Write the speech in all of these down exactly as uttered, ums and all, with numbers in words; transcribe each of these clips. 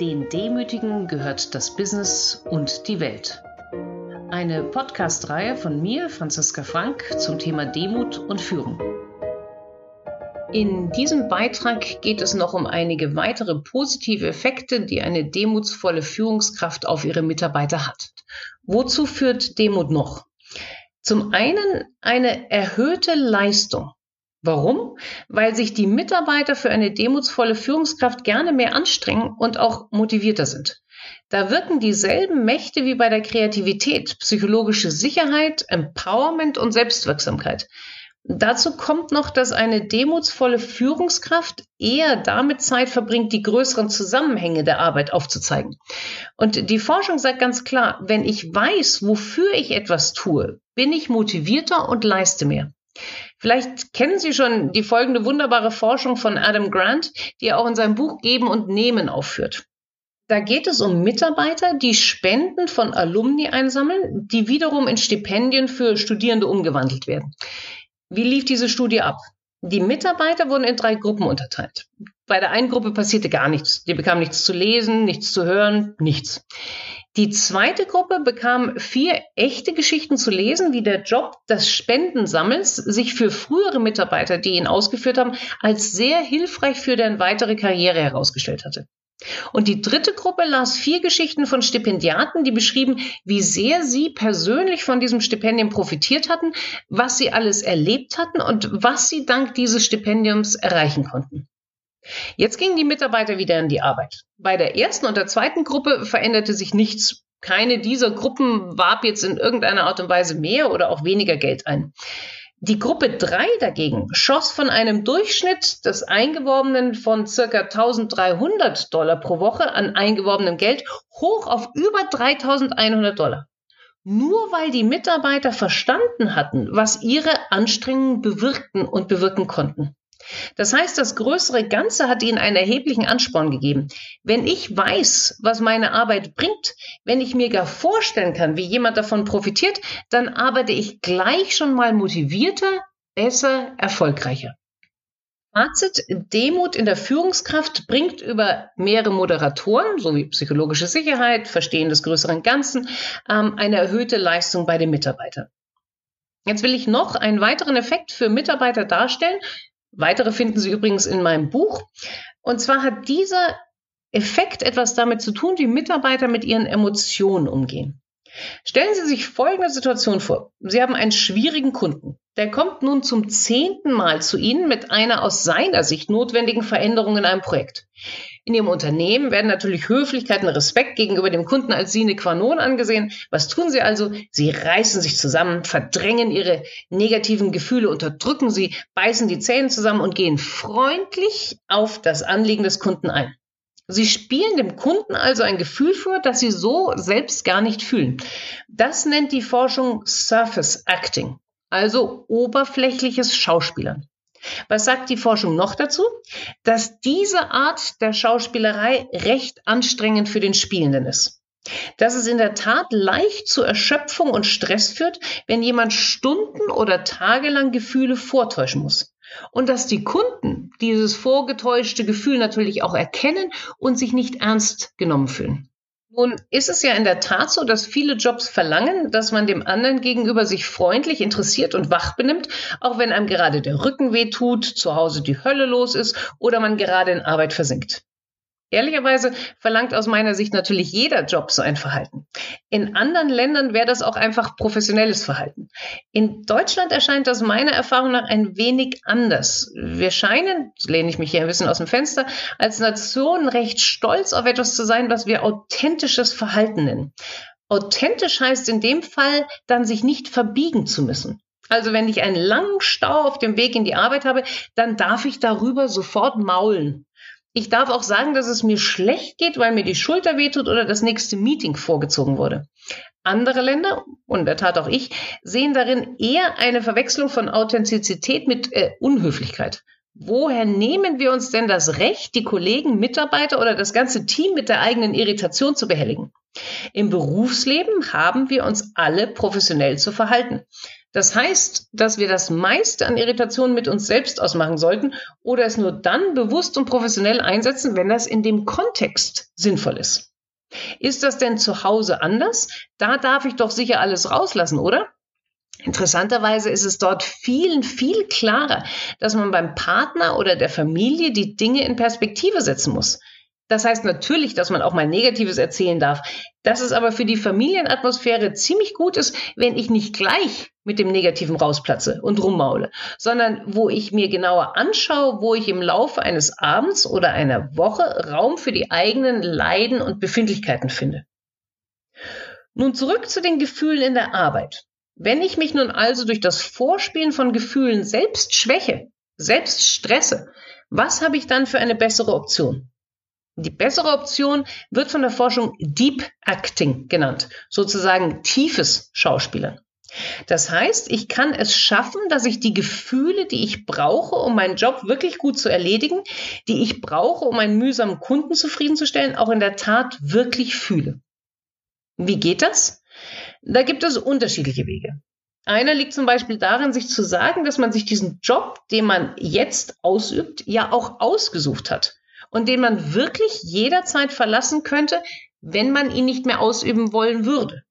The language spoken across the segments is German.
Den Demütigen gehört das Business und die Welt. Eine Podcast-Reihe von mir, Franziska Frank, zum Thema Demut und Führung. In diesem Beitrag geht es noch um einige weitere positive Effekte, die eine demutsvolle Führungskraft auf ihre Mitarbeiter hat. Wozu führt Demut noch? Zum einen eine erhöhte Leistung. Warum? Weil sich die Mitarbeiter für eine demutsvolle Führungskraft gerne mehr anstrengen und auch motivierter sind. Da wirken dieselben Mächte wie bei der Kreativität, psychologische Sicherheit, Empowerment und Selbstwirksamkeit. Dazu kommt noch, dass eine demutsvolle Führungskraft eher damit Zeit verbringt, die größeren Zusammenhänge der Arbeit aufzuzeigen. Und die Forschung sagt ganz klar, wenn ich weiß, wofür ich etwas tue, bin ich motivierter und leiste mehr. Vielleicht kennen Sie schon die folgende wunderbare Forschung von Adam Grant, die er auch in seinem Buch Geben und Nehmen aufführt. Da geht es um Mitarbeiter, die Spenden von Alumni einsammeln, die wiederum in Stipendien für Studierende umgewandelt werden. Wie lief diese Studie ab? Die Mitarbeiter wurden in drei Gruppen unterteilt. Bei der einen Gruppe passierte gar nichts. Die bekamen nichts zu lesen, nichts zu hören, nichts. Die zweite Gruppe bekam vier echte Geschichten zu lesen, wie der Job des Spendensammels sich für frühere Mitarbeiter, die ihn ausgeführt haben, als sehr hilfreich für deren weitere Karriere herausgestellt hatte. Und die dritte Gruppe las vier Geschichten von Stipendiaten, die beschrieben, wie sehr sie persönlich von diesem Stipendium profitiert hatten, was sie alles erlebt hatten und was sie dank dieses Stipendiums erreichen konnten. Jetzt gingen die Mitarbeiter wieder in die Arbeit. Bei der ersten und der zweiten Gruppe veränderte sich nichts. Keine dieser Gruppen warb jetzt in irgendeiner Art und Weise mehr oder auch weniger Geld ein. Die Gruppe drei dagegen schoss von einem Durchschnitt des Eingeworbenen von ca. eintausenddreihundert Dollar pro Woche an eingeworbenem Geld hoch auf über dreitausendeinhundert Dollar. Nur weil die Mitarbeiter verstanden hatten, was ihre Anstrengungen bewirkten und bewirken konnten. Das heißt, das größere Ganze hat ihnen einen erheblichen Ansporn gegeben. Wenn ich weiß, was meine Arbeit bringt, wenn ich mir gar vorstellen kann, wie jemand davon profitiert, dann arbeite ich gleich schon mal motivierter, besser, erfolgreicher. Fazit: Demut in der Führungskraft bringt über mehrere Moderatoren, sowie psychologische Sicherheit, Verstehen des größeren Ganzen, eine erhöhte Leistung bei den Mitarbeitern. Jetzt will ich noch einen weiteren Effekt für Mitarbeiter darstellen. Weitere finden Sie übrigens in meinem Buch. Und zwar hat dieser Effekt etwas damit zu tun, wie Mitarbeiter mit ihren Emotionen umgehen. Stellen Sie sich folgende Situation vor. Sie haben einen schwierigen Kunden. Der kommt nun zum zehnten Mal zu Ihnen mit einer aus seiner Sicht notwendigen Veränderung in einem Projekt. In Ihrem Unternehmen werden natürlich Höflichkeit und Respekt gegenüber dem Kunden als sine qua non angesehen. Was tun Sie also? Sie reißen sich zusammen, verdrängen Ihre negativen Gefühle, unterdrücken sie, beißen die Zähne zusammen und gehen freundlich auf das Anliegen des Kunden ein. Sie spielen dem Kunden also ein Gefühl vor, das sie so selbst gar nicht fühlen. Das nennt die Forschung Surface Acting, also oberflächliches Schauspielern. Was sagt die Forschung noch dazu? Dass diese Art der Schauspielerei recht anstrengend für den Spielenden ist. Dass es in der Tat leicht zu Erschöpfung und Stress führt, wenn jemand stunden- oder tagelang Gefühle vortäuschen muss. Und dass die Kunden dieses vorgetäuschte Gefühl natürlich auch erkennen und sich nicht ernst genommen fühlen. Nun ist es ja in der Tat so, dass viele Jobs verlangen, dass man dem anderen gegenüber sich freundlich, interessiert und wach benimmt, auch wenn einem gerade der Rücken wehtut, zu Hause die Hölle los ist oder man gerade in Arbeit versinkt. Ehrlicherweise verlangt aus meiner Sicht natürlich jeder Job so ein Verhalten. In anderen Ländern wäre das auch einfach professionelles Verhalten. In Deutschland erscheint das meiner Erfahrung nach ein wenig anders. Wir scheinen, lehne ich mich hier ein bisschen aus dem Fenster, als Nation recht stolz auf etwas zu sein, was wir authentisches Verhalten nennen. Authentisch heißt in dem Fall, dann sich nicht verbiegen zu müssen. Also wenn ich einen langen Stau auf dem Weg in die Arbeit habe, dann darf ich darüber sofort maulen. Ich darf auch sagen, dass es mir schlecht geht, weil mir die Schulter wehtut oder das nächste Meeting vorgezogen wurde. Andere Länder, und in der Tat auch ich, sehen darin eher eine Verwechslung von Authentizität mit äh, Unhöflichkeit. Woher nehmen wir uns denn das Recht, die Kollegen, Mitarbeiter oder das ganze Team mit der eigenen Irritation zu behelligen? Im Berufsleben haben wir uns alle professionell zu verhalten. Das heißt, dass wir das meiste an Irritationen mit uns selbst ausmachen sollten oder es nur dann bewusst und professionell einsetzen, wenn das in dem Kontext sinnvoll ist. Ist das denn zu Hause anders? Da darf ich doch sicher alles rauslassen, oder? Interessanterweise ist es dort vielen, viel klarer, dass man beim Partner oder der Familie die Dinge in Perspektive setzen muss. Das heißt natürlich, dass man auch mal Negatives erzählen darf, dass es aber für die Familienatmosphäre ziemlich gut ist, wenn ich nicht gleich mit dem Negativen rausplatze und rummaule, sondern wo ich mir genauer anschaue, wo ich im Laufe eines Abends oder einer Woche Raum für die eigenen Leiden und Befindlichkeiten finde. Nun zurück zu den Gefühlen in der Arbeit. Wenn ich mich nun also durch das Vorspielen von Gefühlen selbst schwäche, selbst stresse, was habe ich dann für eine bessere Option? Die bessere Option wird von der Forschung Deep Acting genannt, sozusagen tiefes Schauspielern. Das heißt, ich kann es schaffen, dass ich die Gefühle, die ich brauche, um meinen Job wirklich gut zu erledigen, die ich brauche, um einen mühsamen Kunden zufriedenzustellen, auch in der Tat wirklich fühle. Wie geht das? Da gibt es unterschiedliche Wege. Einer liegt zum Beispiel darin, sich zu sagen, dass man sich diesen Job, den man jetzt ausübt, ja auch ausgesucht hat und den man wirklich jederzeit verlassen könnte, wenn man ihn nicht mehr ausüben wollen würde,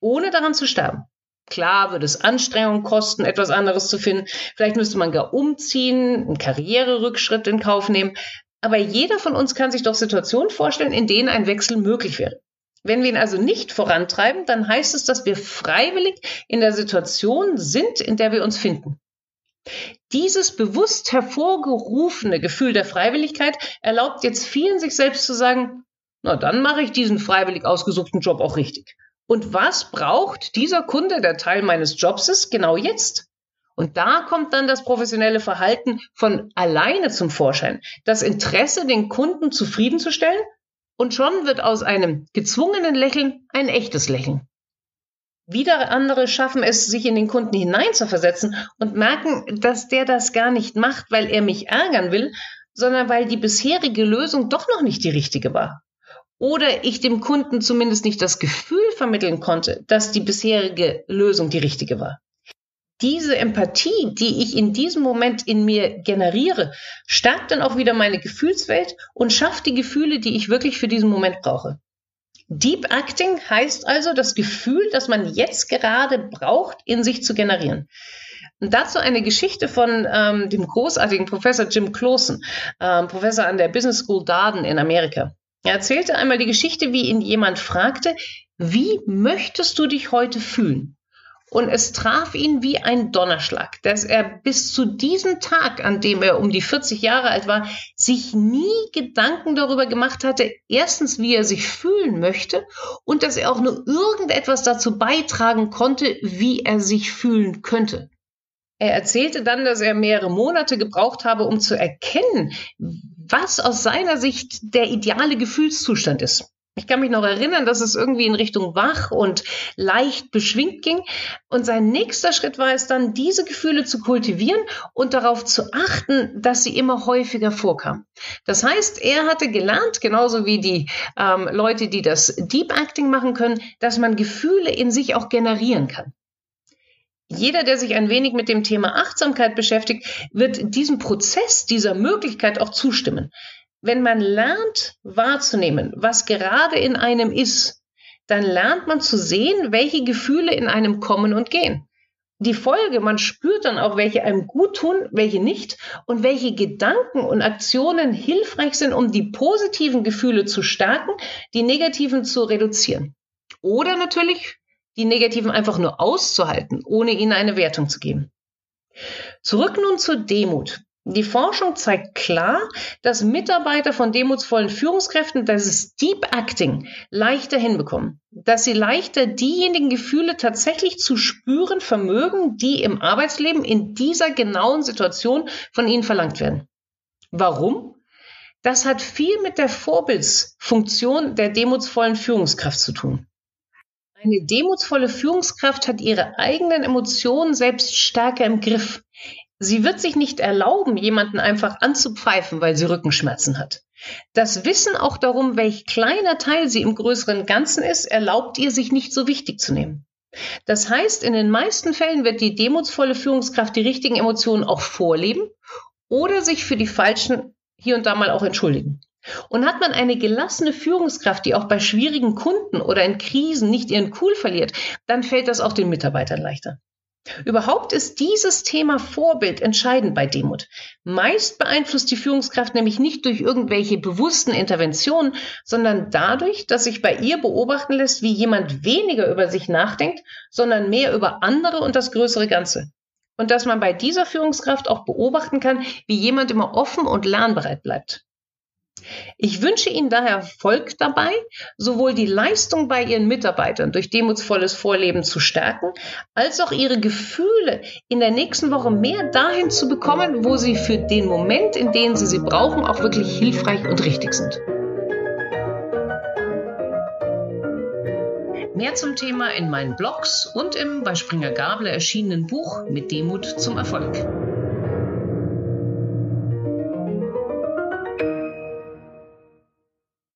ohne daran zu sterben. Klar würde es Anstrengung kosten, etwas anderes zu finden. Vielleicht müsste man gar umziehen, einen Karriererückschritt in Kauf nehmen. Aber jeder von uns kann sich doch Situationen vorstellen, in denen ein Wechsel möglich wäre. Wenn wir ihn also nicht vorantreiben, dann heißt es, dass wir freiwillig in der Situation sind, in der wir uns finden. Dieses bewusst hervorgerufene Gefühl der Freiwilligkeit erlaubt jetzt vielen, sich selbst zu sagen, na dann mache ich diesen freiwillig ausgesuchten Job auch richtig. Und was braucht dieser Kunde, der Teil meines Jobs ist, genau jetzt? Und da kommt dann das professionelle Verhalten von alleine zum Vorschein. Das Interesse, den Kunden zufriedenzustellen, und schon wird aus einem gezwungenen Lächeln ein echtes Lächeln. Wieder andere schaffen es, sich in den Kunden hineinzuversetzen und merken, dass der das gar nicht macht, weil er mich ärgern will, sondern weil die bisherige Lösung doch noch nicht die richtige war. Oder ich dem Kunden zumindest nicht das Gefühl vermitteln konnte, dass die bisherige Lösung die richtige war. Diese Empathie, die ich in diesem Moment in mir generiere, stärkt dann auch wieder meine Gefühlswelt und schafft die Gefühle, die ich wirklich für diesen Moment brauche. Deep Acting heißt also, das Gefühl, das man jetzt gerade braucht, in sich zu generieren. Und dazu eine Geschichte von ähm, dem großartigen Professor Jim Klosen, ähm, Professor an der Business School Darden in Amerika. Er erzählte einmal die Geschichte, wie ihn jemand fragte, wie möchtest du dich heute fühlen? Und es traf ihn wie ein Donnerschlag, dass er bis zu diesem Tag, an dem er um die vierzig Jahre alt war, sich nie Gedanken darüber gemacht hatte, erstens, wie er sich fühlen möchte und dass er auch nur irgendetwas dazu beitragen konnte, wie er sich fühlen könnte. Er erzählte dann, dass er mehrere Monate gebraucht habe, um zu erkennen, was aus seiner Sicht der ideale Gefühlszustand ist. Ich kann mich noch erinnern, dass es irgendwie in Richtung wach und leicht beschwingt ging. Und sein nächster Schritt war es dann, diese Gefühle zu kultivieren und darauf zu achten, dass sie immer häufiger vorkamen. Das heißt, er hatte gelernt, genauso wie die ähm, Leute, die das Deep Acting machen können, dass man Gefühle in sich auch generieren kann. Jeder, der sich ein wenig mit dem Thema Achtsamkeit beschäftigt, wird diesem Prozess, dieser Möglichkeit auch zustimmen. Wenn man lernt, wahrzunehmen, was gerade in einem ist, dann lernt man zu sehen, welche Gefühle in einem kommen und gehen. Die Folge, man spürt dann auch, welche einem gut tun, welche nicht und welche Gedanken und Aktionen hilfreich sind, um die positiven Gefühle zu stärken, die negativen zu reduzieren. Oder natürlich die negativen einfach nur auszuhalten, ohne ihnen eine Wertung zu geben. Zurück nun zur Demut. Die Forschung zeigt klar, dass Mitarbeiter von demutsvollen Führungskräften das Deep Acting leichter hinbekommen, dass sie leichter diejenigen Gefühle tatsächlich zu spüren vermögen, die im Arbeitsleben in dieser genauen Situation von ihnen verlangt werden. Warum? Das hat viel mit der Vorbildsfunktion der demutsvollen Führungskraft zu tun. Eine demutsvolle Führungskraft hat ihre eigenen Emotionen selbst stärker im Griff. Sie wird sich nicht erlauben, jemanden einfach anzupfeifen, weil sie Rückenschmerzen hat. Das Wissen auch darum, welch kleiner Teil sie im größeren Ganzen ist, erlaubt ihr, sich nicht so wichtig zu nehmen. Das heißt, in den meisten Fällen wird die demutsvolle Führungskraft die richtigen Emotionen auch vorleben oder sich für die falschen hier und da mal auch entschuldigen. Und hat man eine gelassene Führungskraft, die auch bei schwierigen Kunden oder in Krisen nicht ihren Cool verliert, dann fällt das auch den Mitarbeitern leichter. Überhaupt ist dieses Thema Vorbild entscheidend bei Demut. Meist beeinflusst die Führungskraft nämlich nicht durch irgendwelche bewussten Interventionen, sondern dadurch, dass sich bei ihr beobachten lässt, wie jemand weniger über sich nachdenkt, sondern mehr über andere und das größere Ganze. Und dass man bei dieser Führungskraft auch beobachten kann, wie jemand immer offen und lernbereit bleibt. Ich wünsche Ihnen daher Erfolg dabei, sowohl die Leistung bei Ihren Mitarbeitern durch demutsvolles Vorleben zu stärken, als auch Ihre Gefühle in der nächsten Woche mehr dahin zu bekommen, wo sie für den Moment, in dem Sie sie brauchen, auch wirklich hilfreich und richtig sind. Mehr zum Thema in meinen Blogs und im bei Springer Gabler erschienenen Buch Mit Demut zum Erfolg.